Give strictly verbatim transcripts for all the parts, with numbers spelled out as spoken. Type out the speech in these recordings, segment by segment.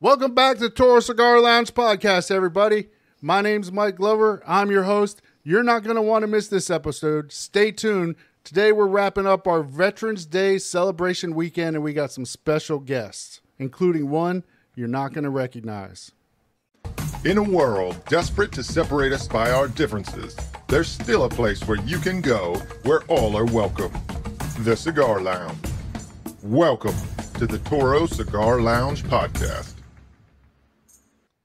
Welcome back to Toro Cigar Lounge Podcast, everybody. My name's Mike Glover. I'm your host. You're not going to want to miss this episode. Stay tuned. Today we're wrapping up our Veterans Day celebration weekend, and we got some special guests, including one you're not going to recognize. In a world desperate to separate us by our differences, there's still a place where you can go where all are welcome. The Cigar Lounge. Welcome to the Toro Cigar Lounge Podcast.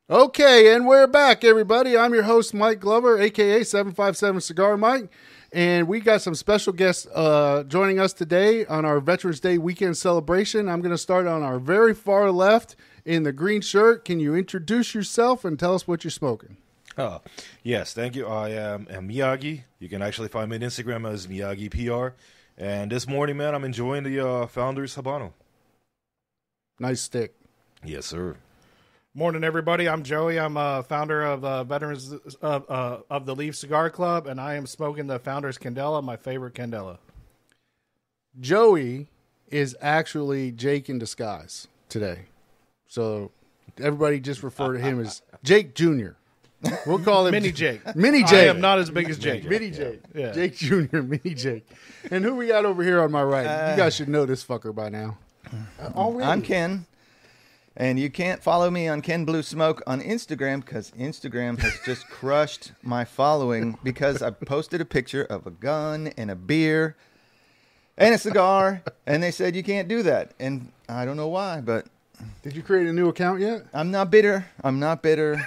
Okay, and we're back, everybody. I'm your host, Mike Glover, a k a seven five seven Cigar Mike, and we got some special guests uh, joining us today on our Veterans Day weekend celebration. I'm going to start on our very far left in the green shirt. Can you introduce yourself and tell us what you're smoking? Oh, yes, thank you. I am, am Miyagi. You can actually find me on Instagram as Miyagi P R. And this morning, man, I'm enjoying the uh, Founders Habano. Nice stick. Yes, sir. Morning, everybody. I'm Joey. I'm a founder of uh, Veterans of, uh, of the Leaf Cigar Club, and I am smoking the Founders Candela, my favorite Candela. Joey is actually Jake in disguise today. So everybody just refer to him as Jake Junior We'll call him Mini Jake. Mini Jake. I am not as big as Jake. Mini Jake. Yeah. Jake Junior Mini Jake. And who we got over here on my right? Uh, you guys should know this fucker by now. Uh, already. I'm Ken. And you can't follow me on Ken Blue Smoke on Instagram because Instagram has just crushed my following because I posted a picture of a gun and a beer and a cigar, and they said you can't do that. And I don't know why, but... Did you create a new account yet? I'm not bitter. I'm not bitter.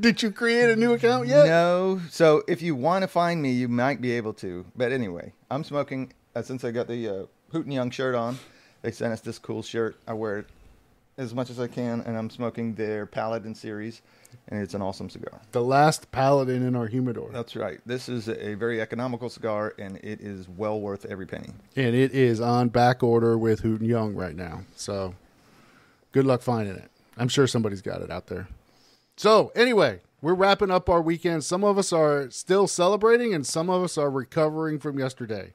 Did you create a new account yet? No. So if you want to find me, you might be able to. But anyway, I'm smoking, uh, since I got the uh, Hooten Young shirt on, they sent us this cool shirt. I wear it as much as I can, and I'm smoking their Paladin series, and it's an awesome cigar. The last Paladin in our humidor. That's right. This is a very economical cigar, and it is well worth every penny. And it is on back order with Hooten Young right now, so good luck finding it. I'm sure somebody's got it out there. So anyway, we're wrapping up our weekend. Some of us are still celebrating, and some of us are recovering from yesterday.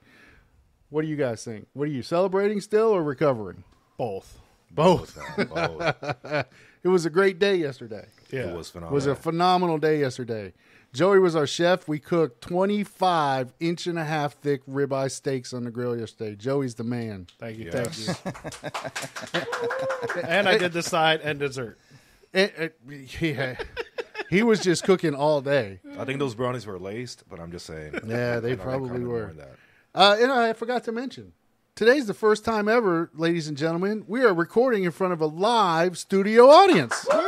What do you guys think? What are you, celebrating still or recovering? Both. Both. Both. It was a great day yesterday. Yeah. It was phenomenal. It was a phenomenal day yesterday. Joey was our chef. We cooked twenty-five inch and a half thick ribeye steaks on the grill yesterday. Joey's the man. Thank you. Yes. Thank you. And I did the side and dessert. It, it, yeah. He was just cooking all day. I think those brownies were laced, but I'm just saying. Yeah, they probably were. That. Uh, and I forgot to mention, today's the first time ever, ladies and gentlemen, we are recording in front of a live studio audience. Woo!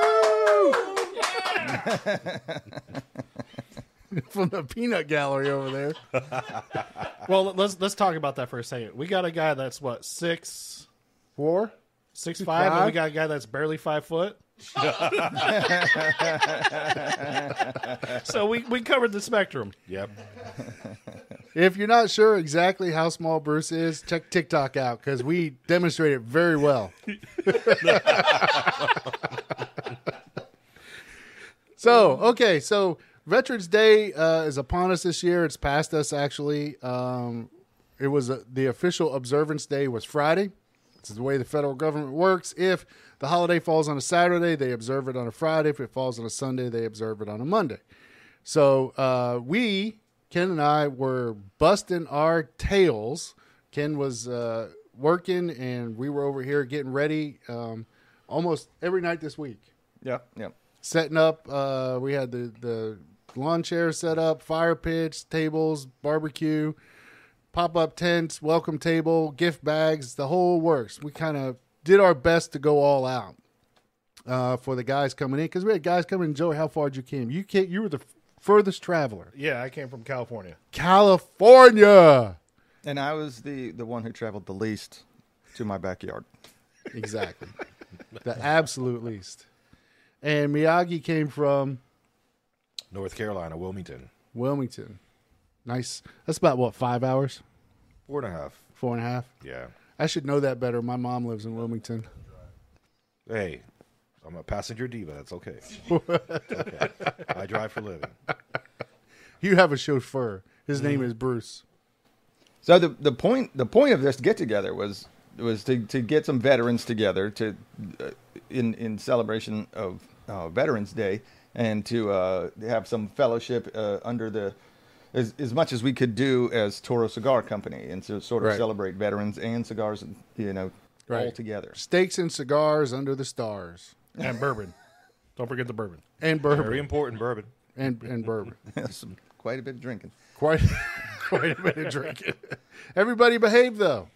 Yeah! From the peanut gallery over there. Well, let's let's talk about that for a second. We got a guy that's what, six four? Six five, five? And we got a guy that's barely five foot. So we, we covered the spectrum. Yep. If you're not sure exactly how small Bruce is, check TikTok out because we demonstrate it very well. So, okay, so Veterans Day uh, is upon us this year. It's past us, actually. Um, it was uh, the official observance day was Friday. This is the way the federal government works. If the holiday falls on a Saturday, they observe it on a Friday. If it falls on a Sunday, they observe it on a Monday. So uh, we... Ken and I were busting our tails. Ken was uh, working, and we were over here getting ready um, almost every night this week. Yeah, yeah. Setting up. Uh, we had the, the lawn chair set up, fire pits, tables, barbecue, pop-up tents, welcome table, gift bags, the whole works. We kind of did our best to go all out uh, for the guys coming in because we had guys coming in. Joey, how far did you came? You can't. You were the furthest traveler. Yeah, I came from California. California! And I was the, the one who traveled the least to my backyard. Exactly. The absolute least. And Miyagi came from? North Carolina, Wilmington. Wilmington. Nice. That's about, what, five hours? Four and a half. Four and a half? Yeah. I should know that better. My mom lives in Wilmington. Hey. I'm a passenger diva. That's okay. Okay. I drive for a living. You have a chauffeur. His mm. name is Bruce. So the the point the point of this get together was was to, to get some veterans together to uh, in, in celebration of uh, Veterans Day, and to uh, have some fellowship uh, under the, as, as much as we could do as Toro Cigar Company, and to sort of right. celebrate veterans and cigars, you know, right. all together. Steaks and cigars under the stars. And bourbon. Don't forget the bourbon. And bourbon. Very important bourbon. And and bourbon. Some, quite a bit of drinking. Quite, quite a bit of drinking. Everybody behaved, though.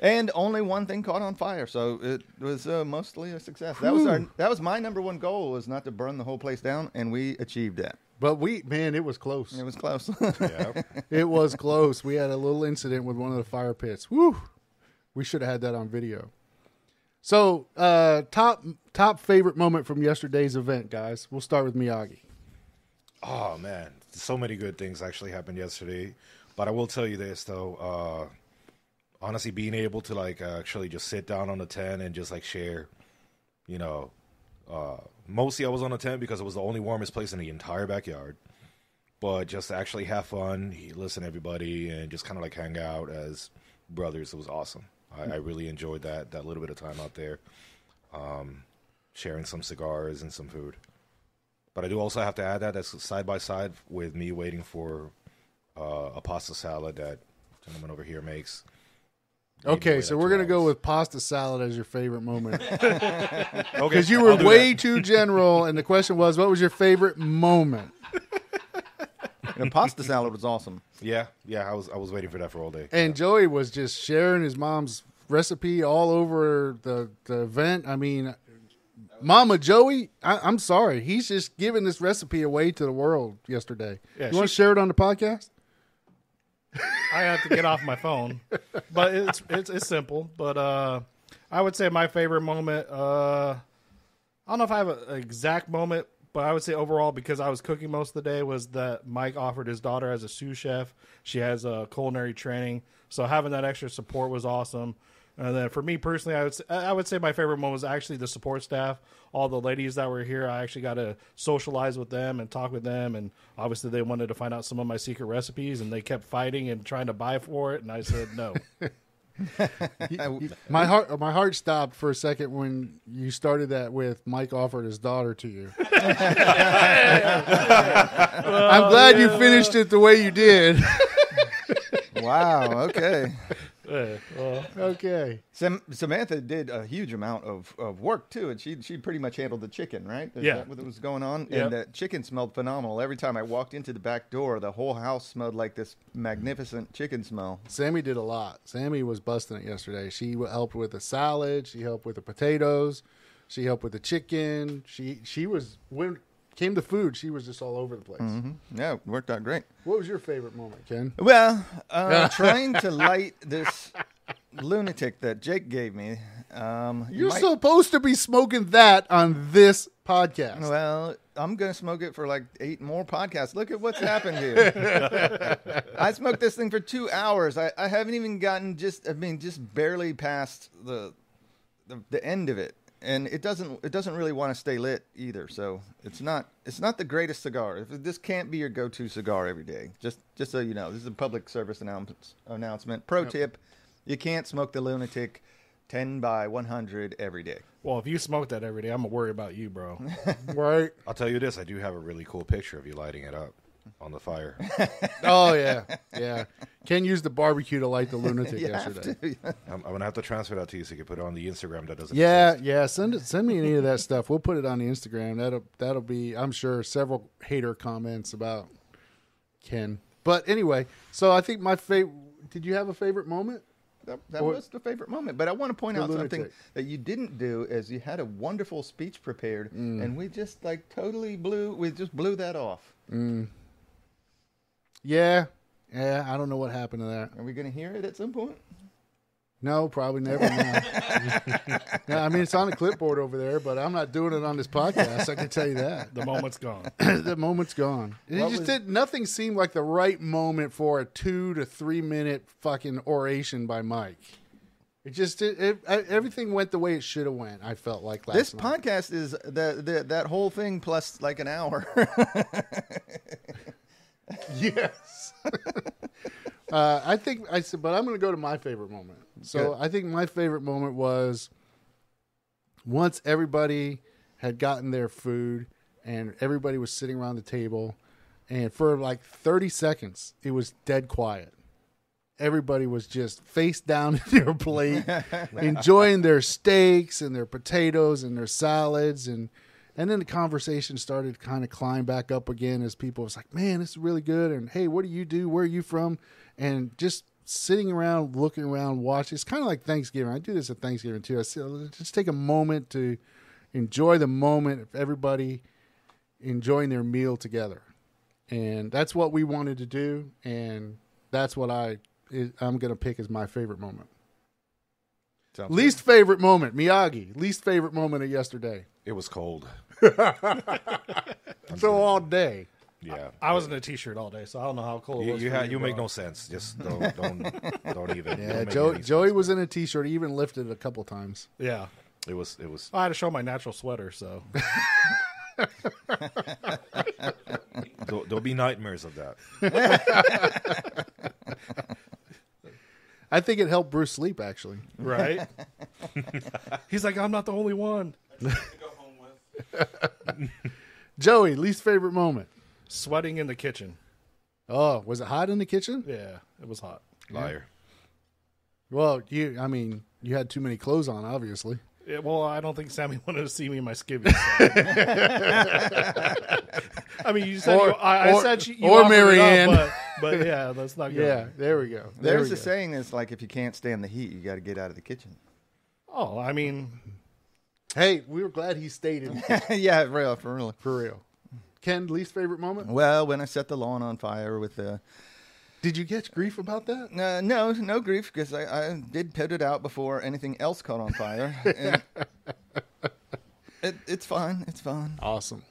And only one thing caught on fire, so it was uh, mostly a success. That was our, that was my number one goal, was not to burn the whole place down, and we achieved that. But we, man, it was close. It was close. Yeah. It was close. We had a little incident with one of the fire pits. Woo! We should have had that on video. So, uh, top top favorite moment from yesterday's event, guys. We'll start with Miyagi. Oh, man. So many good things actually happened yesterday. But I will tell you this, though. Uh, Honestly, being able to, like, uh, actually just sit down on the tent and just, like, share, you know. Uh, mostly I was on the tent because it was the only warmest place in the entire backyard. But just to actually have fun, listen to everybody, and just kind of, like, hang out as brothers. It was awesome. I, I really enjoyed that, that little bit of time out there, um, sharing some cigars and some food. But I do also have to add that that's side by side with me waiting for uh, a pasta salad that gentleman over here makes. Okay, so we're going to go with pasta salad as your favorite moment. Because you were way too general, and the question was, what was your favorite moment? And pasta salad was awesome. Yeah, yeah, I was I was waiting for that for all day. And yeah. Joey was just sharing his mom's recipe all over the, the event. I mean, Mama Joey, I, I'm sorry. He's just giving this recipe away to the world yesterday. Yeah, you want to share it on the podcast? I have to get off my phone, but it's it's, it's simple. But uh, I would say my favorite moment, uh, I don't know if I have a, an exact moment, but I would say overall, because I was cooking most of the day, was that Mike offered his daughter as a sous chef. She has a culinary training, so having that extra support was awesome. And then for me personally, I would say, I would say my favorite moment was actually the support staff, all the ladies that were here. I actually got to socialize with them and talk with them, and obviously they wanted to find out some of my secret recipes, and they kept fighting and trying to buy for it, and I said no. my heart, my heart stopped for a second when you started that with Mike offered his daughter to you. I'm glad you finished it the way you did. Wow. Okay. Uh, well, okay. Sam, Samantha did a huge amount of, of work too, and she she pretty much handled the chicken, right? Is yeah. that what was going on? Yep. And that chicken smelled phenomenal. Every time I walked into the back door, the whole house smelled like this magnificent chicken smell. Sammy did a lot. Sammy was busting it yesterday. She helped with the salad. She helped with the potatoes. She helped with the chicken. She she was when came to food. She was just all over the place. Mm-hmm. Yeah, it worked out great. What was your favorite moment, Ken? Well, uh, trying to light this lunatic that Jake gave me. Um, You're might... supposed to be smoking that on this podcast. Well, I'm going to smoke it for like eight more podcasts. Look at what's happened here. I smoked this thing for two hours. I, I haven't even gotten just, I mean, just barely past the the, the end of it. And it doesn't it doesn't really want to stay lit either, so it's not it's not the greatest cigar. This can't be your go-to cigar every day. Just just so you know, this is a public service announce, announcement. Pro yep. tip: you can't smoke the lunatic ten by one hundred every day. Well, if you smoke that every day, I'm gonna worry about you, bro. Right? I'll tell you this: I do have a really cool picture of you lighting it up on the fire. Oh yeah, yeah. Ken used the barbecue to light the lunatic yesterday. To, yeah. I'm, I'm gonna have to transfer that to you so you can put it on the Instagram. That doesn't. Yeah, exist. yeah. Send it, send me any of that stuff. We'll put it on the Instagram. That'll that'll be. I'm sure several hater comments about Ken. But anyway, so I think my favorite. Did you have a favorite moment? That, that was the favorite moment. But I want to point out lunatic. something that you didn't do is you had a wonderful speech prepared, mm. and we just like totally blew. We just blew that off. Mm. Yeah, yeah, I don't know what happened to that. Are we going to hear it at some point? No, probably never. No, I mean, it's on the clipboard over there, but I'm not doing it on this podcast. I can tell you that. The moment's gone. The moment's gone. It just was... did, nothing seemed like the right moment for a two to three minute fucking oration by Mike. It just it, it, everything went the way it should have went. I felt like last this night. Podcast is the, the that whole thing plus like an hour. Yes. uh, I think I said, but I'm going to go to my favorite moment. So Good. I think my favorite moment was once everybody had gotten their food and everybody was sitting around the table, and for like thirty seconds, it was dead quiet. Everybody was just face down at their plate, enjoying their steaks and their potatoes and their salads. And, and then the conversation started to kind of climb back up again as people was like, man, this is really good. And hey, what do you do? Where are you from? And just sitting around, looking around, watching. It's kind of like Thanksgiving. I do this at Thanksgiving too. I say, just take a moment to enjoy the moment of everybody enjoying their meal together. And that's what we wanted to do. And that's what I... I'm going to pick as my favorite moment. Sounds least good. Favorite moment, Miyagi. Least favorite moment of yesterday. It was cold. So all day. Yeah. I, I was in a t-shirt all day, so I don't know how cold you, it was. You, ha- you make no sense. Just don't don't, don't even. Yeah, Joey, Joey was in a t-shirt. He even lifted it a couple times. Yeah. It was. It was. I had to show my natural sweater, so. There'll, there'll be nightmares of that. I think it helped Bruce sleep, actually. Right? He's like, I'm not the only one. I just need to go home with. Joey, least favorite moment. Sweating in the kitchen. Oh, was it hot in the kitchen? Yeah, it was hot. Liar. Yeah. Well, you, I mean, you had too many clothes on, obviously. Yeah, well, I don't think Sammy wanted to see me in my skivvies. So. I mean, you said or, you, I, or, I said she, you or Marianne, up, but, but yeah, that's not good. Yeah, there we go. There There's we a go. saying that's like, if you can't stand the heat, you got to get out of the kitchen. Oh, I mean, hey, we were glad he stayed in. Yeah, real for real for real. Ken, least favorite moment? Well, when I set the lawn on fire with the. Uh, Did you get grief about that? Uh, no, no grief, because I, I did put it out before anything else caught on fire. And it, it's fine. It's fine. Awesome.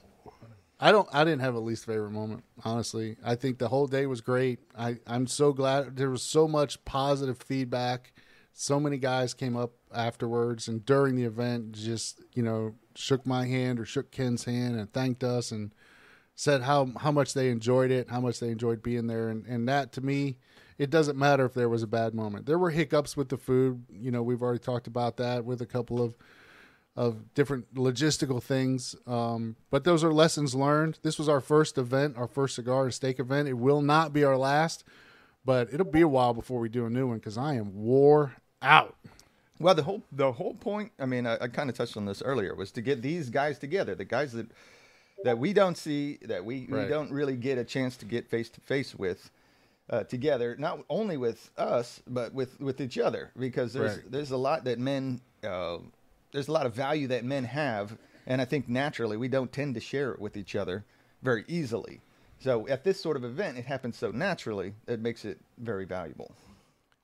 I don't. I didn't have a least favorite moment, honestly. I think the whole day was great. I, I'm so glad there was so much positive feedback. So many guys came up afterwards and during the event, just, you know, shook my hand or shook Ken's hand and thanked us and said how, how much they enjoyed it, how much they enjoyed being there. And, and that, to me, it doesn't matter if there was a bad moment. There were hiccups with the food. You know, we've already talked about that with a couple of of different logistical things. Um, but those are lessons learned. This was our first event, our first cigar and steak event. It will not be our last, but it'll be a while before we do a new one because I am wore out. Well, the whole, the whole point, I mean, I, I kind of touched on this earlier, was to get these guys together, the guys that... that we don't see, that we, right. we don't really get a chance to get face-to-face with uh, together, not only with us, but with, with each other, because there's right. there's a lot that men, uh, there's a lot of value that men have, and I think naturally we don't tend to share it with each other very easily. So at this sort of event, it happens so naturally, it makes it very valuable.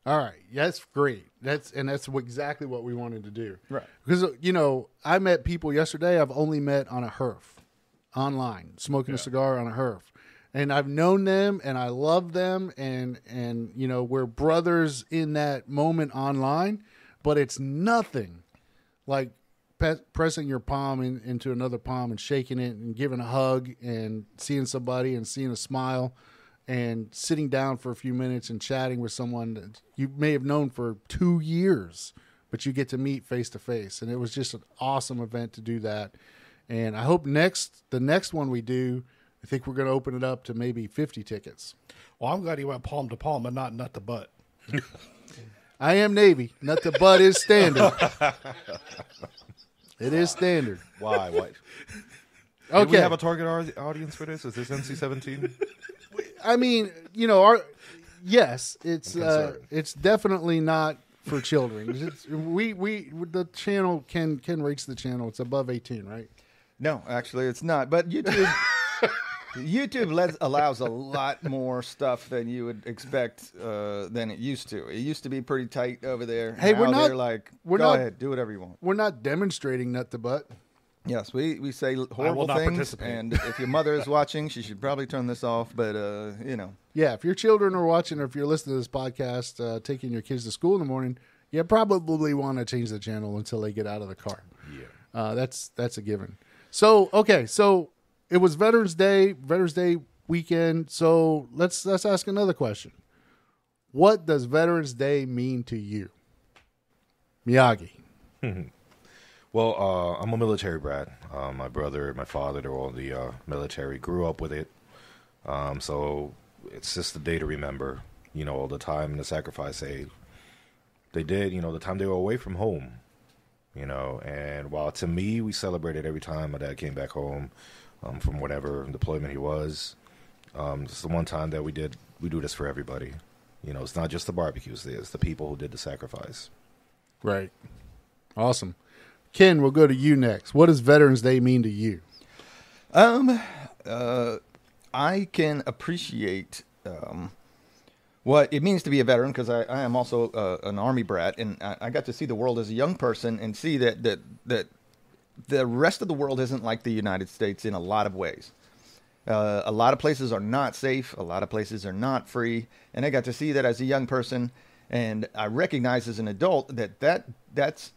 All right. That's great. That's and that's exactly what we wanted to do. Right. Because, you know, I met people yesterday I've only met on a herf. Online, smoking yeah. a cigar on a herf, and I've known them and I love them, and and you know, we're brothers in that moment online, but it's nothing like pe- pressing your palm in, into another palm and shaking it and giving a hug and seeing somebody and seeing a smile and sitting down for a few minutes and chatting with someone that you may have known for two years, but you get to meet face to face, and it was just an awesome event to do that. And I hope next the next one we do, I think we're going to open it up to maybe fifty tickets. Well, I'm glad you went palm to palm and not nut to butt. I am Navy. Nut to butt is standard. It is standard. Why? Why? Okay. Do we have a target audience for this? Is this N C seventeen? I mean, you know, our yes, it's uh, it's definitely not for children. It's, we we the channel can can reach the channel. It's above eighteen, right? No, actually, it's not. But YouTube, YouTube lets, allows a lot more stuff than you would expect uh, than it used to. It used to be pretty tight over there. Hey, now we're not like we're go not, ahead, do whatever you want. We're not demonstrating nut to butt. Yes, we, we say horrible things, and if your mother is watching, she should probably turn this off, but, uh, you know. Yeah, if your children are watching or if you're listening to this podcast, uh, taking your kids to school in the morning, you probably want to change the channel until they get out of the car. Yeah. Uh, that's that's a given. So, okay, so it was Veterans Day, Veterans Day weekend, so let's let's ask another question. What does Veterans Day mean to you? Miyagi. Well, uh, I'm a military brat. Uh, my brother, my father, they're all in the uh, military. Grew up with it. Um, so it's just the day to remember, you know, all the time and the sacrifice they, they did, you know, the time they were away from home, you know. And while to me, we celebrated every time my dad came back home um, from whatever deployment he was. Um, it's the one time that we did, we do this for everybody. You know, it's not just the barbecues, it's the people who did the sacrifice. Right. Awesome. Ken, we'll go to you next. What does Veterans Day mean to you? Um, uh, I can appreciate um, what it means to be a veteran, because I, I am also uh, an Army brat, and I, I got to see the world as a young person and see that, that, that the rest of the world isn't like the United States in a lot of ways. Uh, a lot of places are not safe. A lot of places are not free. And I got to see that as a young person. And I recognize as an adult that, that that's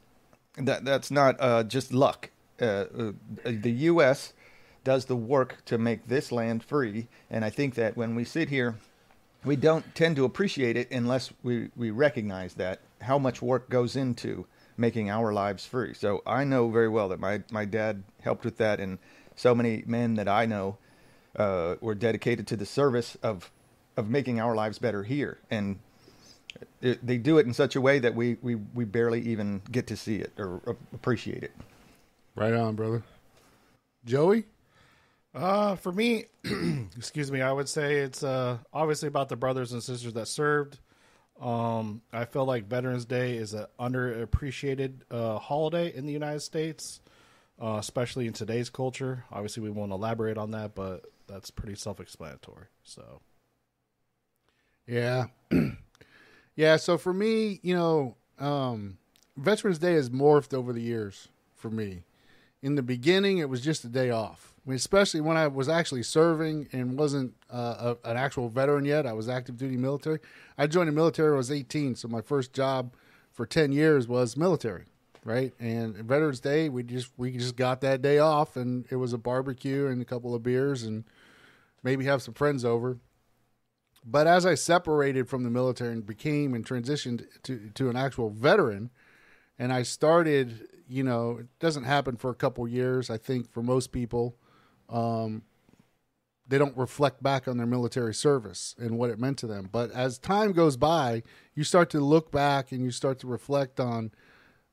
that that's not uh, just luck. Uh, uh, the U S does the work to make this land free. And I think that when we sit here, we don't tend to appreciate it unless we, we recognize that, how much work goes into making our lives free. So I know very well that my, my dad helped with that. And so many men that I know Uh, were dedicated to the service of, of making our lives better here. And it, they do it in such a way that we, we, we barely even get to see it or appreciate it. Right on, brother. Joey? Uh, for me, excuse me, I would say it's uh, obviously about the brothers and sisters that served. Um, I feel like Veterans Day is an underappreciated uh, holiday in the United States, uh, especially in today's culture. Obviously, we won't elaborate on that, but that's pretty self-explanatory. So, yeah. yeah. So for me, you know, um, Veterans Day has morphed over the years for me. In the beginning, it was just a day off, I mean, especially when I was actually serving and wasn't uh, a, an actual veteran yet. I was active duty military. I joined the military when I was eighteen. So my first job for ten years was military. Right. And Veterans Day, we just we just got that day off, and it was a barbecue and a couple of beers and maybe have some friends over. But as I separated from the military and became and transitioned to, to an actual veteran, and I started, you know, it doesn't happen for a couple years. I think for most people, um, they don't reflect back on their military service and what it meant to them. But as time goes by, you start to look back and you start to reflect on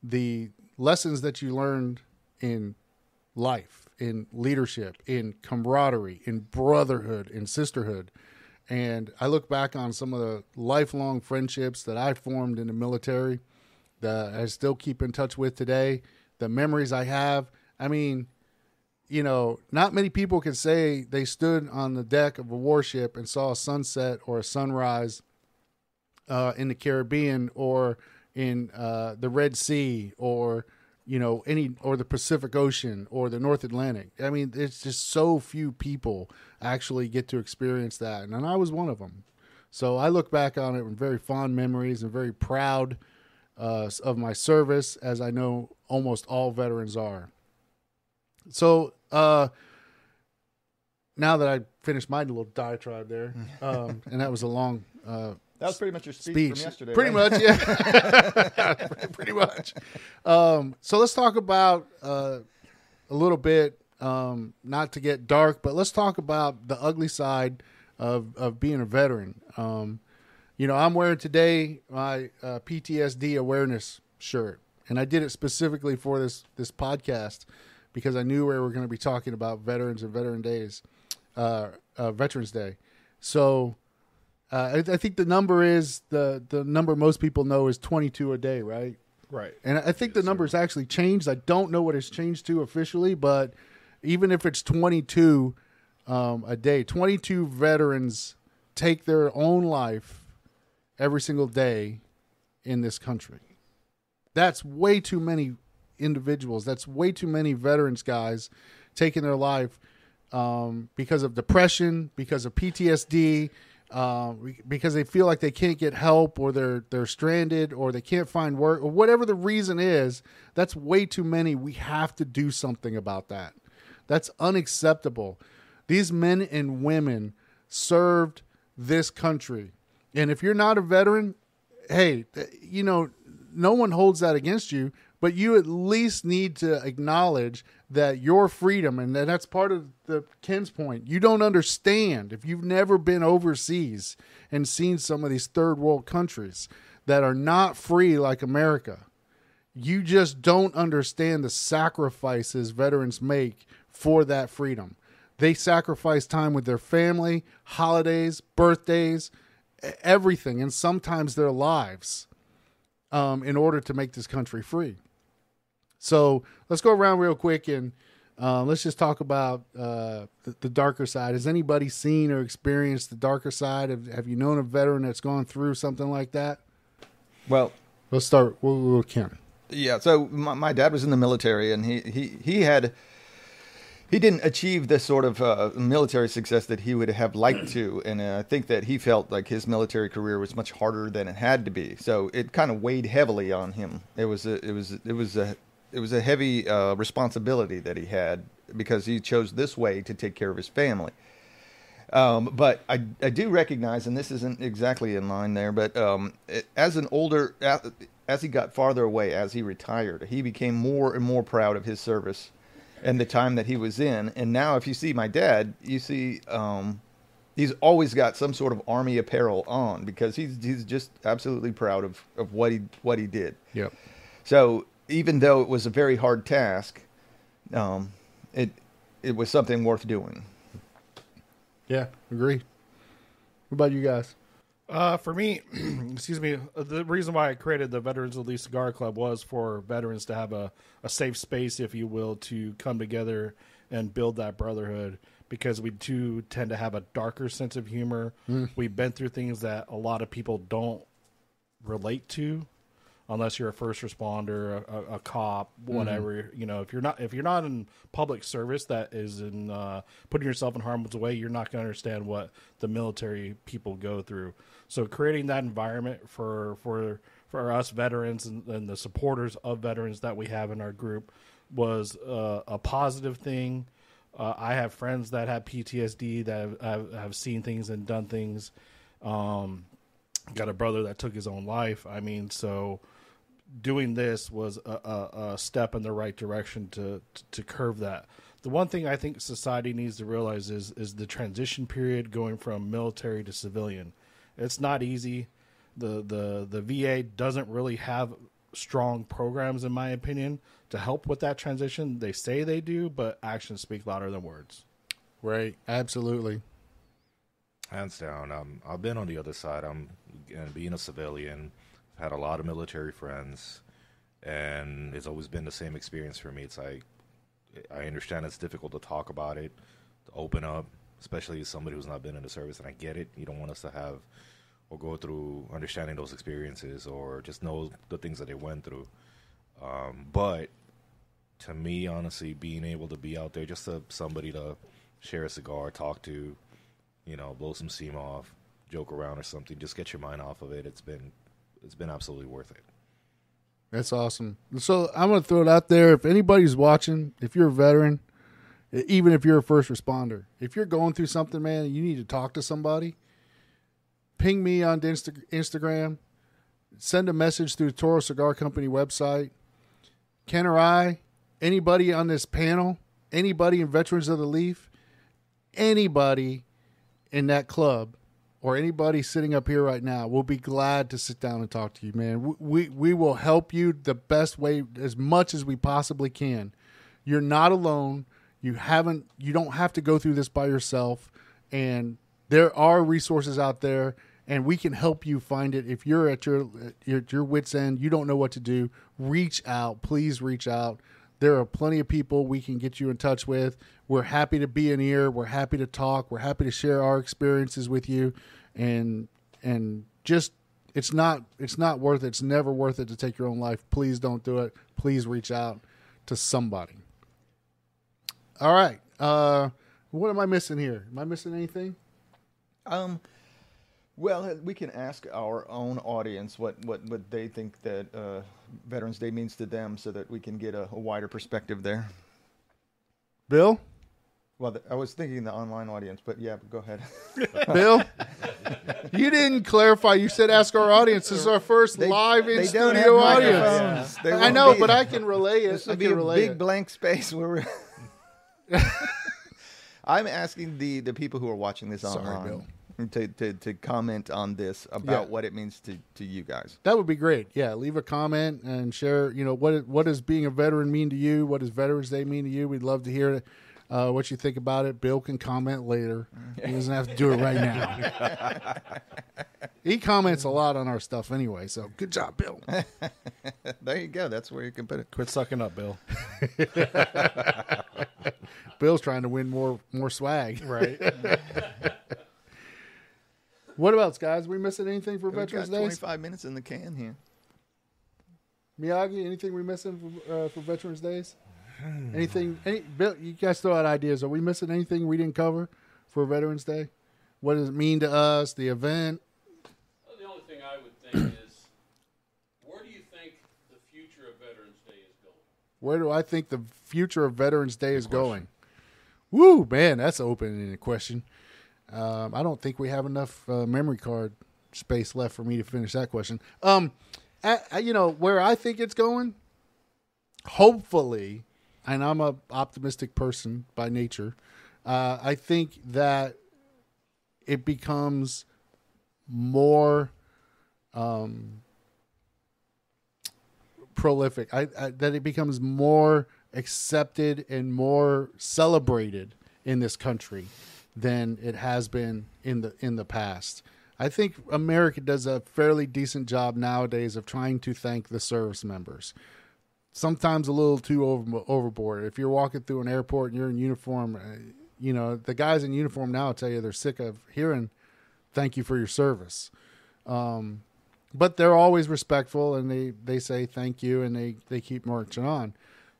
the lessons that you learned in life, in leadership, in camaraderie, in brotherhood, in sisterhood. And I look back on some of the lifelong friendships that I formed in the military that I still keep in touch with today, the memories I have. I mean, you know, not many people can say they stood on the deck of a warship and saw a sunset or a sunrise uh, in the Caribbean or in uh, the Red Sea or, you know, any or the Pacific Ocean or the North Atlantic. I mean, it's just so few people actually get to experience that. And, and I was one of them. So I look back on it with very fond memories and very proud uh, of my service, as I know almost all veterans are. So uh, now that I finished my little diatribe there, um, and that was a long uh That was pretty much your speech, speech. from yesterday. Pretty right? much, yeah. pretty much. Um, so let's talk about uh, a little bit, um, not to get dark, but let's talk about the ugly side of, of being a veteran. Um, you know, I'm wearing today my uh, P T S D awareness shirt, and I did it specifically for this, this podcast because I knew we were going to be talking about veterans and veteran days, uh, uh, Veterans Day. So... Uh, I, I think the number is the, the number most people know is twenty-two a day, right? Right. And I think the number has actually changed. I don't know what it's changed to officially, but even if it's twenty-two um, a day, twenty-two veterans take their own life every single day in this country. That's way too many individuals. That's way too many veterans, guys, taking their life um, because of depression, because of P T S D, Uh, because they feel like they can't get help, or they're they're stranded, or they can't find work, or whatever the reason is. That's way too many. We have to do something about that. That's unacceptable. These men and women served this country, and if you're not a veteran, hey, you know, no one holds that against you. but you at least need to acknowledge that your freedom, and that's part of the Ken's point, you don't understand if you've never been overseas and seen some of these third world countries that are not free like America. You just don't understand the sacrifices veterans make for that freedom. They sacrifice time with their family, holidays, birthdays, everything, and sometimes their lives um, in order to make this country free. So let's go around real quick and uh, let's just talk about uh, the, the darker side. Has anybody seen or experienced the darker side? Have, have you known a veteran that's gone through something like that? Well, let's start with Karen. Yeah, so my, my dad was in the military, and he he, he had... He didn't achieve the sort of uh, military success that he would have liked to, and uh, I think that he felt like his military career was much harder than it had to be. So it kind of weighed heavily on him. It was a, it was it was a it was a heavy uh, responsibility that he had because he chose this way to take care of his family. Um, but I I do recognize, and this isn't exactly in line there, but um, it, as an older as, as he got farther away, as he retired, he became more and more proud of his service and the time that he was in. And now if you see my dad, you see um, he's always got some sort of Army apparel on because he's he's just absolutely proud of, of what he what he did. Yep. So even though it was a very hard task, um, it it was something worth doing. Yeah, agree. What about you guys? Uh, for me, excuse me, the reason why I created the Veterans of the Leaf Cigar Club was for veterans to have a, a safe space, if you will, to come together and build that brotherhood, because we do tend to have a darker sense of humor. Mm. We've been through things that a lot of people don't relate to unless you're a first responder, a, a cop, whatever. Mm-hmm. You know, if you're not if you're not in public service that is in uh, putting yourself in harm's way, you're not going to understand what the military people go through. So creating that environment for for for us veterans and, and the supporters of veterans that we have in our group was uh, a positive thing. Uh, I have friends that have P T S D that have, have, have seen things and done things. Um, got a brother that took his own life. I mean, so doing this was a, a, a step in the right direction to, to to curve that. The one thing I think society needs to realize is is the transition period going from military to civilian. It's not easy. The the the V A doesn't really have strong programs, in my opinion, to help with that transition. They say they do, but actions speak louder than words. Right. Absolutely. Hands down. Um, I've been on the other side. I'm and being a civilian, I've had a lot of military friends, and it's always been the same experience for me. It's like, I understand it's difficult to talk about it, to open up, especially as somebody who's not been in the service, and I get it. You don't want us to have or go through understanding those experiences or just know the things that they went through. Um, but to me, honestly, being able to be out there, just to, somebody to share a cigar, talk to, you know, blow some steam off, joke around or something, just get your mind off of it. It's been, it's been absolutely worth it. That's awesome. So I'm going to throw it out there. If anybody's watching, if you're a veteran, even if you're a first responder, if you're going through something, man, and you need to talk to somebody, ping me on Insta- Instagram, send a message through the Toro Cigar Company website. Ken or I, anybody on this panel, anybody in Veterans of the Leaf, anybody in that club, or anybody sitting up here right now, we'll be glad to sit down and talk to you, man. We, we, we will help you the best way, as much as we possibly can. You're not alone. You haven't, you don't have to go through this by yourself, and there are resources out there, and we can help you find it. If you're at your, your, your wit's end, you don't know what to do, reach out, please reach out. There are plenty of people we can get you in touch with. We're happy to be an ear. We're happy to talk. We're happy to share our experiences with you. And and just, it's not it's not worth it. It's never worth it to take your own life. Please don't do it. Please reach out to somebody. All right. Uh, what am I missing here? Am I missing anything? Um. Well, we can ask our own audience what, what, what they think that uh, Veterans Day means to them so that we can get a, a wider perspective there. Bill? Well, the, I was thinking the online audience, but yeah, go ahead. Bill? You didn't clarify. You said ask our audience. This is our first they, live in studio audience. Yeah. I know, be, but I can relay it. This will be a big it. blank space where we're I'm asking the the people who are watching this Sorry, online. Bill. To, to, to comment on this about yeah. what it means to, to you guys. That would be great. Yeah, leave a comment and share, you know, what what does being a veteran mean to you? What does Veterans Day mean to you? We'd love to hear uh, what you think about it. Bill can comment later. He doesn't have to do it right now. He comments a lot on our stuff anyway, so good job, Bill. There you go. That's where you can put it. Quit sucking up, Bill. Bill's trying to win more more swag. Right. What about, guys? Are we missing anything for Veterans Day? We've got twenty-five minutes in the can here. Miyagi, anything we missing for, uh, for Veterans Days? Anything? Any, Bill, you guys throw out ideas. Are we missing anything we didn't cover for Veterans Day? What does it mean to us? The event? Well, the only thing I would think is, where do you think the future of Veterans Day is going? Where do I think the future of Veterans Day is going? Woo, man, that's an open-ended question. Um, I don't think we have enough uh, memory card space left for me to finish that question. Um, I, I, you know, where I think it's going, hopefully, and I'm an optimistic person by nature, uh, I think that it becomes more um, prolific, I, I, that it becomes more accepted and more celebrated in this country than it has been in the in the past. I think America does a fairly decent job nowadays of trying to thank the service members. Sometimes a little too over, overboard. If you're walking through an airport and you're in uniform, you know, the guys in uniform now tell you they're sick of hearing, thank you for your service. Um, but they're always respectful and they, they say thank you and they, they keep marching on.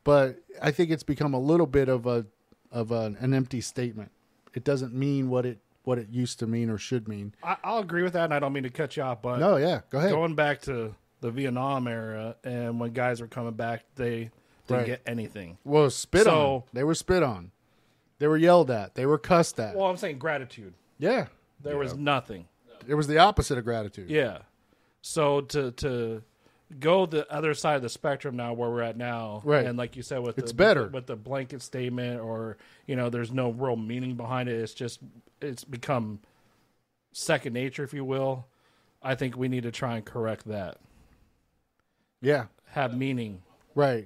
But I think it's become a little bit of a of a, an empty statement. It doesn't mean what it what it used to mean or should mean. I, I'll agree with that, and I don't mean to cut you off, but no, yeah, go ahead. Going back to the Vietnam era, and when guys were coming back, they didn't right. get anything. Well, spit so, on. They were spit on. They were yelled at. They were cussed at. Well, I'm saying gratitude. Yeah, there yeah. was nothing. It was the opposite of gratitude. Yeah. So to to go the other side of the spectrum now, where we're at now, right? And like you said, with it's the, better with, with the blanket statement, or you know, there's no real meaning behind it. It's just it's become second nature, if you will. I think we need to try and correct that. Yeah, have meaning, right?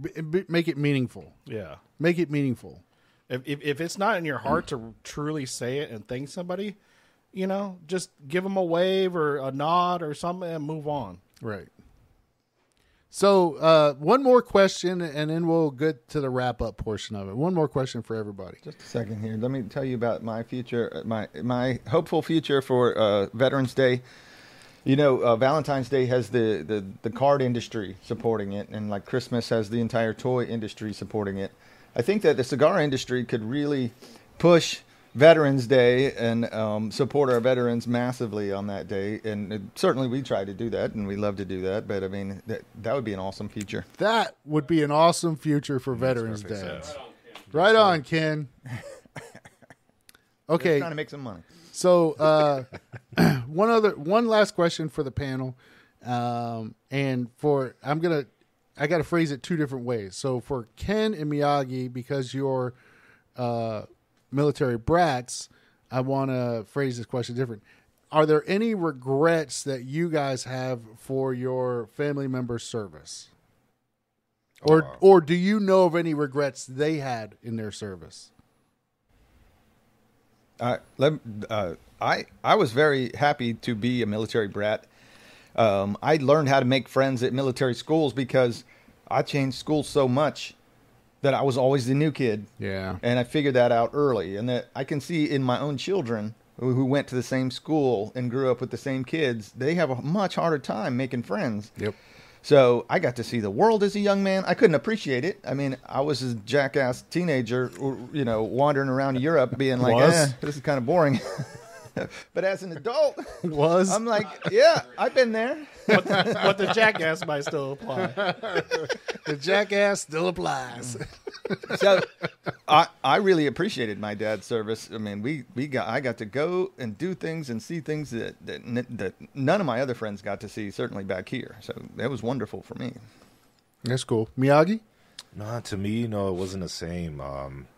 B- b- make it meaningful. Yeah, make it meaningful. If, if if it's not in your heart to truly say it and thank somebody, you know, just give them a wave or a nod or something and move on. Right. So uh, one more question, and then we'll get to the wrap-up portion of it. One more question for everybody. Just a second here. Let me tell you about my future, my my hopeful future for uh, Veterans Day. You know, uh, Valentine's Day has the, the, the card industry supporting it, and like Christmas has the entire toy industry supporting it. I think that the cigar industry could really push Veterans Day and um, support our veterans massively on that day. And it, certainly we try to do that and we love to do that. But I mean, that, that would be an awesome future. That would be an awesome future for That's Veterans Day. Sense. Right on, Ken. Right on, Ken. Okay. We're trying to make some money. So uh, one other, one last question for the panel. Um, and for, I'm going to, I got to phrase it two different ways. So for Ken and Miyagi, because you're, uh, military brats, I want to phrase this question different. Are there any regrets that you guys have for your family member's service? Or uh, or do you know of any regrets they had in their service? Uh, let, uh, I, I was very happy to be a military brat. Um, I learned how to make friends at military schools because I changed schools so much that I was always the new kid. Yeah. And I figured that out early. And that I can see in my own children who went to the same school and grew up with the same kids, they have a much harder time making friends. Yep. So I got to see the world as a young man. I couldn't appreciate it. I mean, I was a jackass teenager, you know, wandering around Europe being like, eh, this is kind of boring. But as an adult, it was. I'm like, yeah, I've been there. But, but the jackass might still apply. The jackass still applies. So I, I really appreciated my dad's service. I mean, we, we got I got to go and do things and see things that, that, that none of my other friends got to see, certainly back here. So that was wonderful for me. That's cool. Miyagi? No, to me, no, it wasn't the same. Um,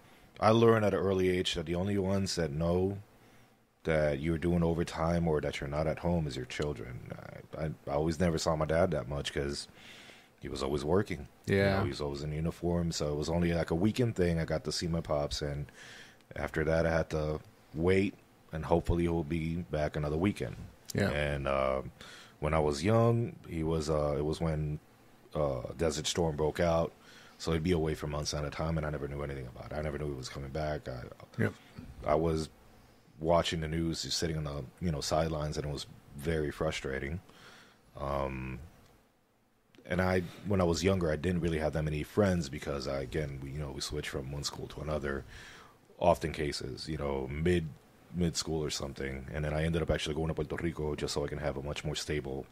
I learned at an early age that the only ones that know that you're doing overtime or that you're not at home is your children. I, I, I always never saw my dad that much because he was always working. Yeah. You know, he was always in uniform. So it was only like a weekend thing. I got to see my pops. And after that, I had to wait and hopefully he'll be back another weekend. Yeah. And uh, when I was young, he was. Uh, it was when uh, Desert Storm broke out. So he'd be away for months at a time, and I never knew anything about it. I never knew he was coming back. I, yep. I was watching the news, just sitting on the you know sidelines, and it was very frustrating. Um, and I, when I was younger, I didn't really have that many friends because, I, again, we, you know, we switched from one school to another. Often cases, you know, mid mid school or something, and then I ended up actually going to Puerto Rico just so I can have a much more stable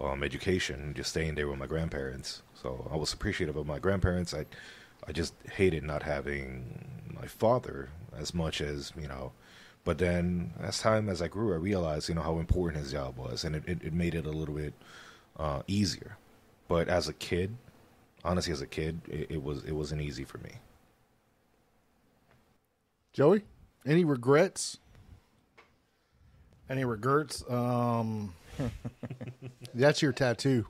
Um, education, just staying there with my grandparents. So I was appreciative of my grandparents. I, I just hated not having my father as much as, you know, but then as time as I grew, I realized, you know, how important his job was, and it, it, it made it a little bit uh, easier. But as a kid, honestly, as a kid, it, it was, it wasn't easy for me. Joey, any regrets? Any regrets? Um... That's your tattoo.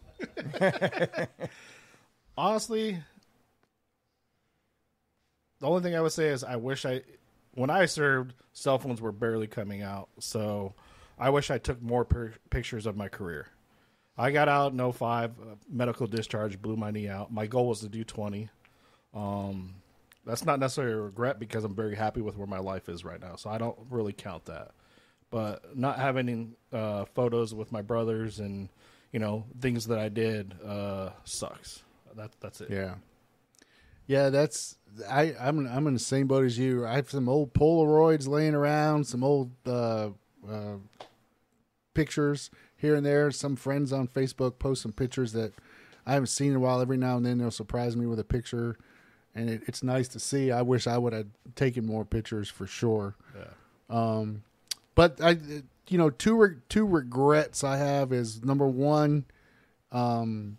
Honestly, the only thing I would say is I wish I, when I served, cell phones were barely coming out. So I wish I took more per- pictures of my career. I got out in oh five, uh, medical discharge, blew my knee out. My goal was to do twenty. Um, that's not necessarily a regret because I'm very happy with where my life is right now. So I don't really count that. But not having uh, photos with my brothers and, you know, things that I did uh, sucks. That, that's it. Yeah. Yeah, that's I, I'm I'm in the same boat as you. I have some old Polaroids laying around, some old uh, uh, pictures here and there. Some friends on Facebook post some pictures that I haven't seen in a while. Every now and then they'll surprise me with a picture, and it, it's nice to see. I wish I would have taken more pictures for sure. Yeah. Um, But I, you know, two re- two regrets I have is number one, um,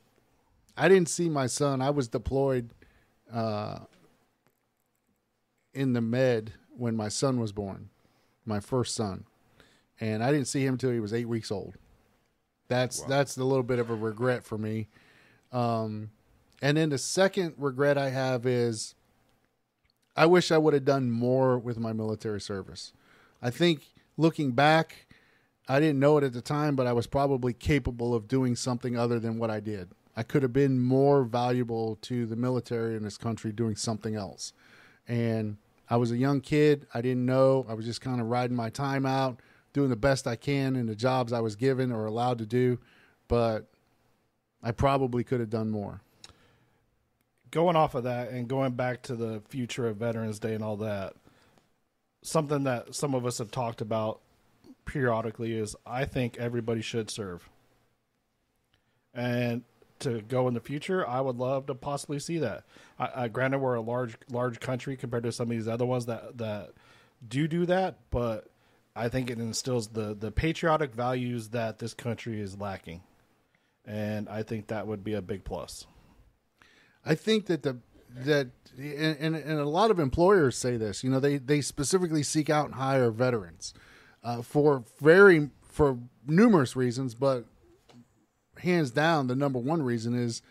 I didn't see my son. I was deployed uh, in the med when my son was born, my first son, and I didn't see him until he was eight weeks old. That's wow. That's a little bit of a regret for me. Um, and then the second regret I have is, I wish I would have done more with my military service. I think. Looking back, I didn't know it at the time, but I was probably capable of doing something other than what I did. I could have been more valuable to the military in this country doing something else. And I was a young kid. I didn't know. I was just kind of riding my time out, doing the best I can in the jobs I was given or allowed to do. But I probably could have done more. Going off of that and going back to the future of Veterans Day and all that, something that some of us have talked about periodically is I think everybody should serve. And to go in the future, I would love to possibly see that. I, I granted we're a large, large country compared to some of these other ones that, that do do that. But I think it instills the, the patriotic values that this country is lacking. And I think that would be a big plus. I think that the, That and, and and a lot of employers say this, you know, they, they specifically seek out and hire veterans uh, for very for numerous reasons, but hands down the number one reason is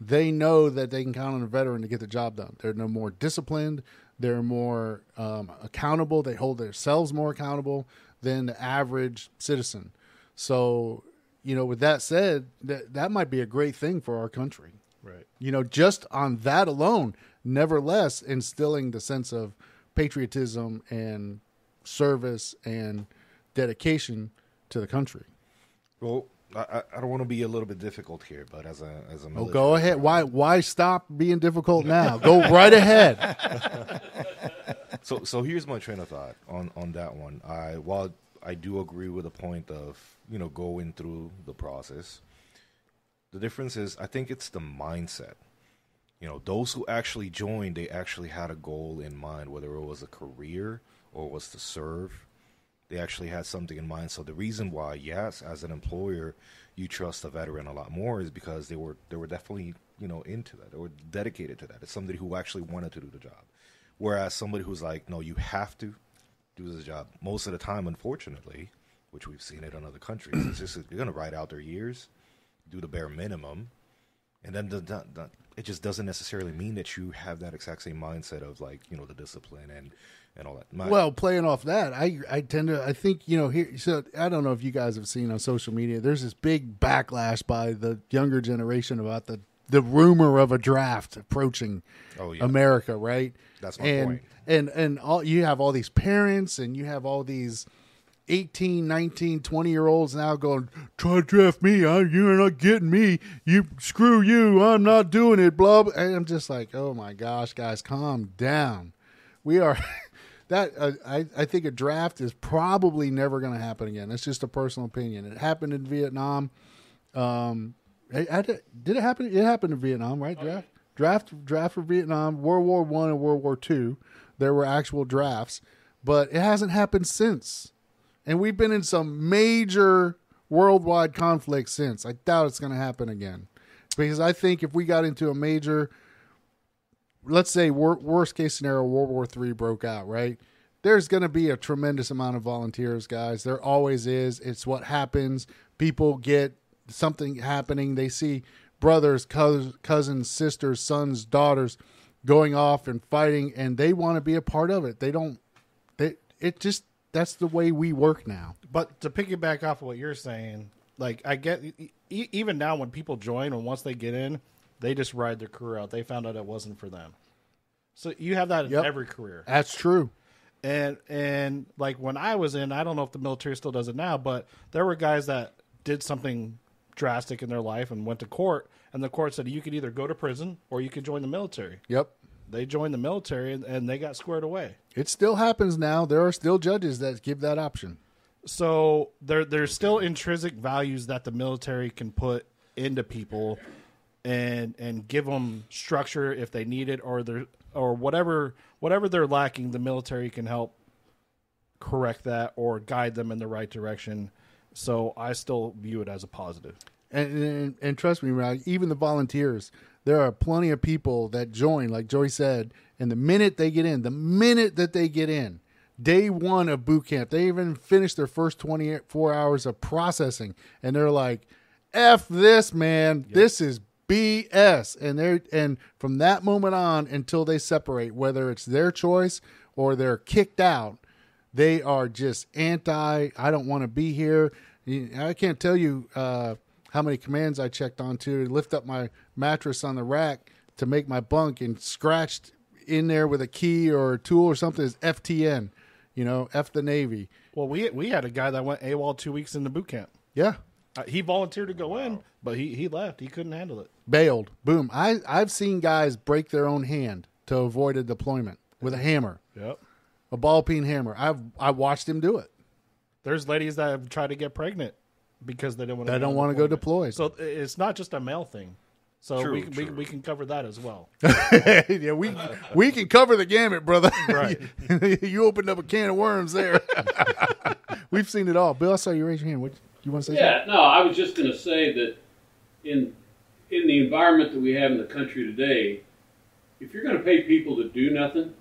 they know that they can count on a veteran to get the job done. They're no more disciplined, they're more um, accountable, they hold themselves more accountable than the average citizen. So, you know, with that said, that that might be a great thing for our country. Right. You know, just on that alone, nevertheless, instilling the sense of patriotism and service and dedication to the country. Well, I, I don't want to be a little bit difficult here, but as a as a military, oh, go ahead. Why why stop being difficult now? Go right ahead. So so here's my train of thought on, on that one. I while I do agree with the point of, you know, going through the process. The difference is, I think it's the mindset. You know, those who actually joined, they actually had a goal in mind, whether it was a career or it was to serve. They actually had something in mind. So the reason why, yes, as an employer, you trust a veteran a lot more is because they were they were definitely, you know, into that. They were dedicated to that. It's somebody who actually wanted to do the job. Whereas somebody who's like, no, you have to do this job. Most of the time, unfortunately, which we've seen it in other countries, it's just you're going to ride out their years, do the bare minimum, and then the, the, the, it just doesn't necessarily mean that you have that exact same mindset of, like, you know, the discipline and, and all that. My, well, playing off that, I I tend to, I think, you know, here, so I don't know if you guys have seen on social media, there's this big backlash by the younger generation about the, the rumor of a draft approaching oh, yeah. America, right? That's my and, point. And, and all, you have all these parents and you have all these eighteen, nineteen, twenty-year-olds now going, try to draft me. I, you're not getting me. You screw you. I'm not doing it, blah, blah. And I'm just like, oh, my gosh, guys, calm down. We are that uh, I, I think a draft is probably never going to happen again. That's just a personal opinion. It happened in Vietnam. Um, I, I, did it happen? It happened in Vietnam, right? Draft, oh, yeah. draft, draft for Vietnam, World War One and World War Two. There were actual drafts, but it hasn't happened since. And we've been in some major worldwide conflict since. I doubt it's going to happen again. Because I think if we got into a major, let's say wor- worst case scenario, World War Three broke out, right? There's going to be a tremendous amount of volunteers, guys. There always is. It's what happens. People get something happening. They see brothers, co- cousins, sisters, sons, daughters going off and fighting, and they want to be a part of it. They don't, they, it just, that's the way we work now. But to piggyback off of what you're saying, like, I get, e- even now when people join, and once they get in, they just ride their career out. They found out it wasn't for them. So you have that in yep. every career. That's true. And, and like, when I was in, I don't know if the military still does it now, but there were guys that did something drastic in their life and went to court, and the court said you could either go to prison or you could join the military. Yep. They joined the military, and, and they got squared away. It still happens now. There are still judges that give that option. So there, there's still intrinsic values that the military can put into people and and give them structure if they need it, or their, or whatever whatever they're lacking, the military can help correct that or guide them in the right direction. So I still view it as a positive. And, and, and trust me, Ryan, even the volunteers, there are plenty of people that join, like Joey said, and the minute they get in, the minute that they get in, day one of boot camp, they even finish their first twenty-four hours of processing, and they're like, F this, man. Yep. This is B S. And they're, and from that moment on until they separate, whether it's their choice or they're kicked out, they are just anti, I don't want to be here. I can't tell you uh, how many commands I checked on to lift up my mattress on the rack to make my bunk, and scratched in there with a key or a tool or something is F T N, you know, F the Navy. Well, we we had a guy that went AWOL two weeks into boot camp. Yeah. Uh, he volunteered to go wow. in, but he, he left. He couldn't handle it. Bailed. Boom. I, I've seen guys break their own hand to avoid a deployment with a hammer. Yep. A ball peen hammer. I've I watched him do it. There's ladies that have tried to get pregnant because they don't want to. They don't want to go deployed. So it's not just a male thing. So true, we, true. we we can cover that as well. yeah, we we can cover the gamut, brother. Right. you, you opened up a can of worms there. We've seen it all. Bill, I saw you raise your hand. What you want to say? Yeah, something? no, I was just going to say that in in the environment that we have in the country today, if you're going to pay people to do nothing,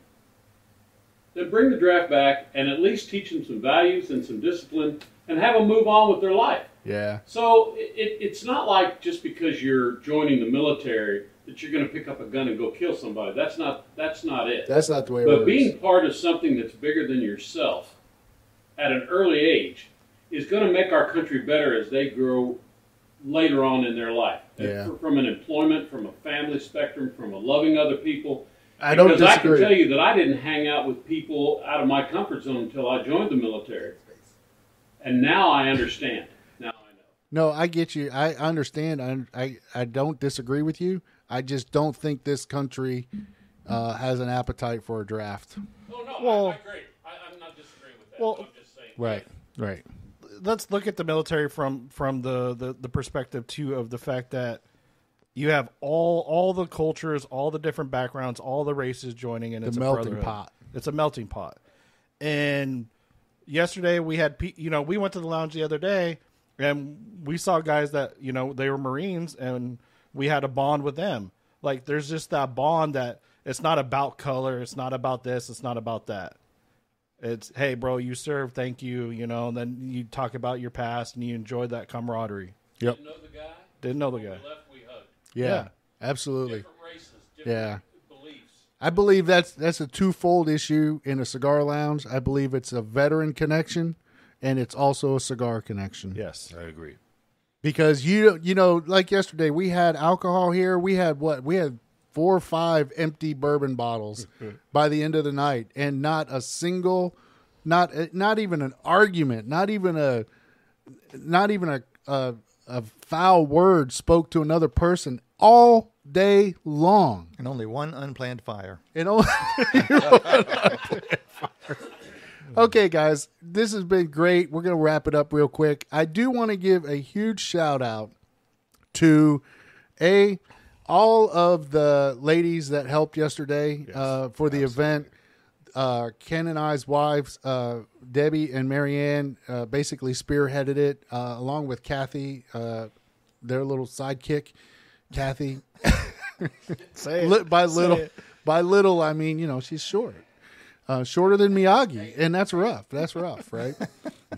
then bring the draft back and at least teach them some values and some discipline and have them move on with their life. Yeah. So it, it, it's not like just because you're joining the military that you're going to pick up a gun and go kill somebody. That's not that's not it. That's not the way it works. But being part of something that's bigger than yourself at an early age is going to make our country better as they grow later on in their life. Yeah. From an employment, from a family spectrum, from a loving other people. I don't because disagree. I can tell you that I didn't hang out with people out of my comfort zone until I joined the military. And now I understand. Now I know. No, I get you. I understand. I, I, I don't disagree with you. I just don't think this country uh, has an appetite for a draft. Oh, no, well, I, I agree. I, I'm not disagreeing with that. Well, I'm just saying. Right. Right. Let's look at the military from from the, the, the perspective, too, of the fact that you have all all the cultures, all the different backgrounds, all the races joining, and it's a melting pot. It's a melting pot. And yesterday we had, you know, we went to the lounge the other day, and we saw guys that, you know, they were Marines, and we had a bond with them. Like, there's just that bond that it's not about color, it's not about this, it's not about that. It's, hey, bro, you served, thank you, you know, and then you talk about your past, and you enjoy that camaraderie. Yep. Didn't know the guy. Didn't know the guy. When we left, we hugged. Yeah, yeah, absolutely. Different races, different yeah. beliefs. I believe that's that's a twofold issue in a cigar lounge. I believe it's a veteran connection, and it's also a cigar connection. Yes, I agree. Because, you you know, like yesterday, we had alcohol here. We had what? We had four or five empty bourbon bottles by the end of the night, and not a single, not not even an argument, not even a, not even a a, a foul word spoke to another person all day long. And only one unplanned fire. And only one unplanned fire. Okay, guys, this has been great. We're going to wrap it up real quick. I do want to give a huge shout out to a all of the ladies that helped yesterday yes, uh, for the absolutely. event. Uh, Ken and I's wives, uh, Debbie and Marianne, uh, basically spearheaded it, uh, along with Kathy, uh, their little sidekick, Kathy. Say it. By little, Say it. by little, I mean, you know, she's short. Uh, shorter than Miyagi, and that's rough. That's rough, right?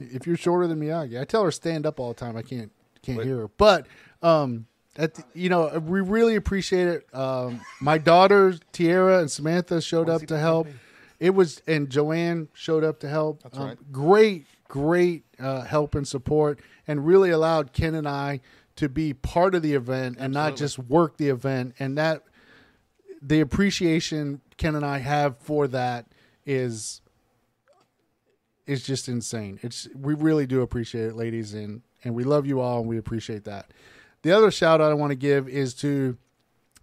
If you're shorter than Miyagi, I tell her stand up all the time. I can't can't Wait. hear her, but um, at the, you know, we really appreciate it. Um, my daughters Tiara and Samantha showed What's up to help. Me? It was, and Joanne showed up to help. That's um, right. Great, great uh, help and support, and really allowed Ken and I to be part of the event and Absolutely. not just work the event. And that the appreciation Ken and I have for that is is just insane. It's we really do appreciate it, ladies, and and we love you all, and we appreciate that. The other shout out I want to give is to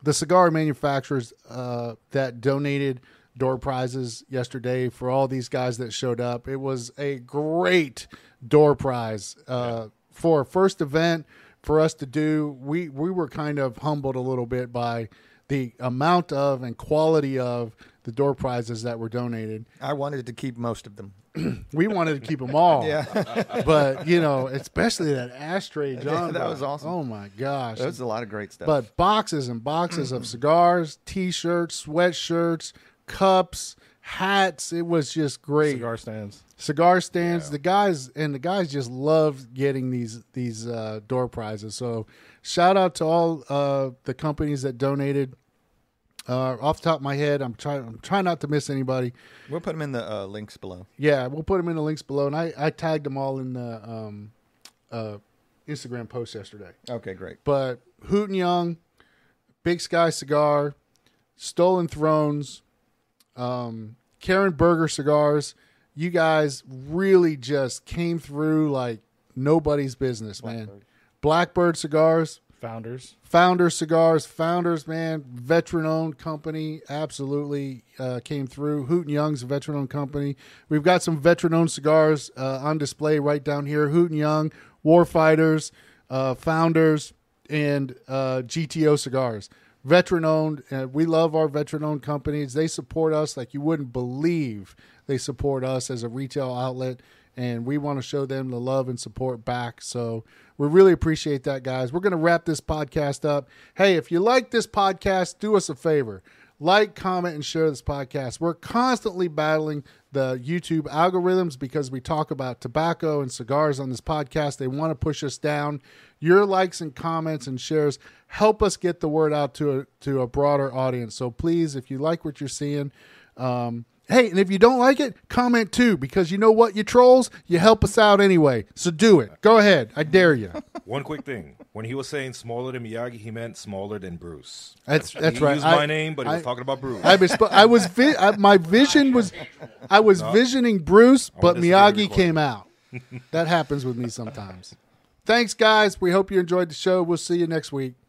the cigar manufacturers uh that donated door prizes yesterday for all these guys that showed up. It was a great door prize uh yeah. for a first event for us to do. We we were kind of humbled a little bit by the amount of and quality of the door prizes that were donated. I wanted to keep most of them. We wanted to keep them all. Yeah. But, you know, especially that ashtray, John. That was awesome. Oh, my gosh. That was a lot of great stuff. But boxes and boxes of cigars, T-shirts, sweatshirts, cups, hats. It was just great. Cigar stands. Cigar stands. Yeah. The guys and the guys just loved getting these, these uh, door prizes. So shout out to all uh, the companies that donated. Uh, off the top of my head, I'm trying. I'm trying not to miss anybody. We'll put them in the uh, links below. Yeah, we'll put them in the links below, and I, I tagged them all in the um, uh, Instagram post yesterday. Okay, great. But Hooten Young, Big Sky Cigar, Stolen Thrones, um, Karen Burger Cigars. You guys really just came through like nobody's business, man. Blackbird, Blackbird Cigars. Founders. Founders Cigars. Founders, man. Veteran-owned company. Absolutely uh, came through. Hooten Young's a veteran-owned company. We've got some veteran-owned cigars uh, on display right down here. Hooten Young, Warfighters, uh, Founders, and uh, G T O Cigars. Veteran-owned. Uh, we love our veteran-owned companies. They support us like you wouldn't believe. They support us as a retail outlet, and we want to show them the love and support back. So we really appreciate that, guys. We're going to wrap this podcast up. Hey, if you like this podcast, do us a favor. Like, comment, and share this podcast. We're constantly battling the YouTube algorithms because we talk about tobacco and cigars on this podcast. They want to push us down. Your likes and comments and shares help us get the word out to a, to a broader audience. So please, if you like what you're seeing, um, hey, and if you don't like it, comment too, because you know what, you trolls, you help us out anyway. So do it. Go ahead. I dare you. One quick thing. When he was saying smaller than Miyagi, he meant smaller than Bruce. That's that's he right. He used I, my name, but he I, was talking about Bruce. I, I was vi- I, my vision was I was no. visioning Bruce, but Miyagi came out. That happens with me sometimes. Thanks, guys. We hope you enjoyed the show. We'll see you next week.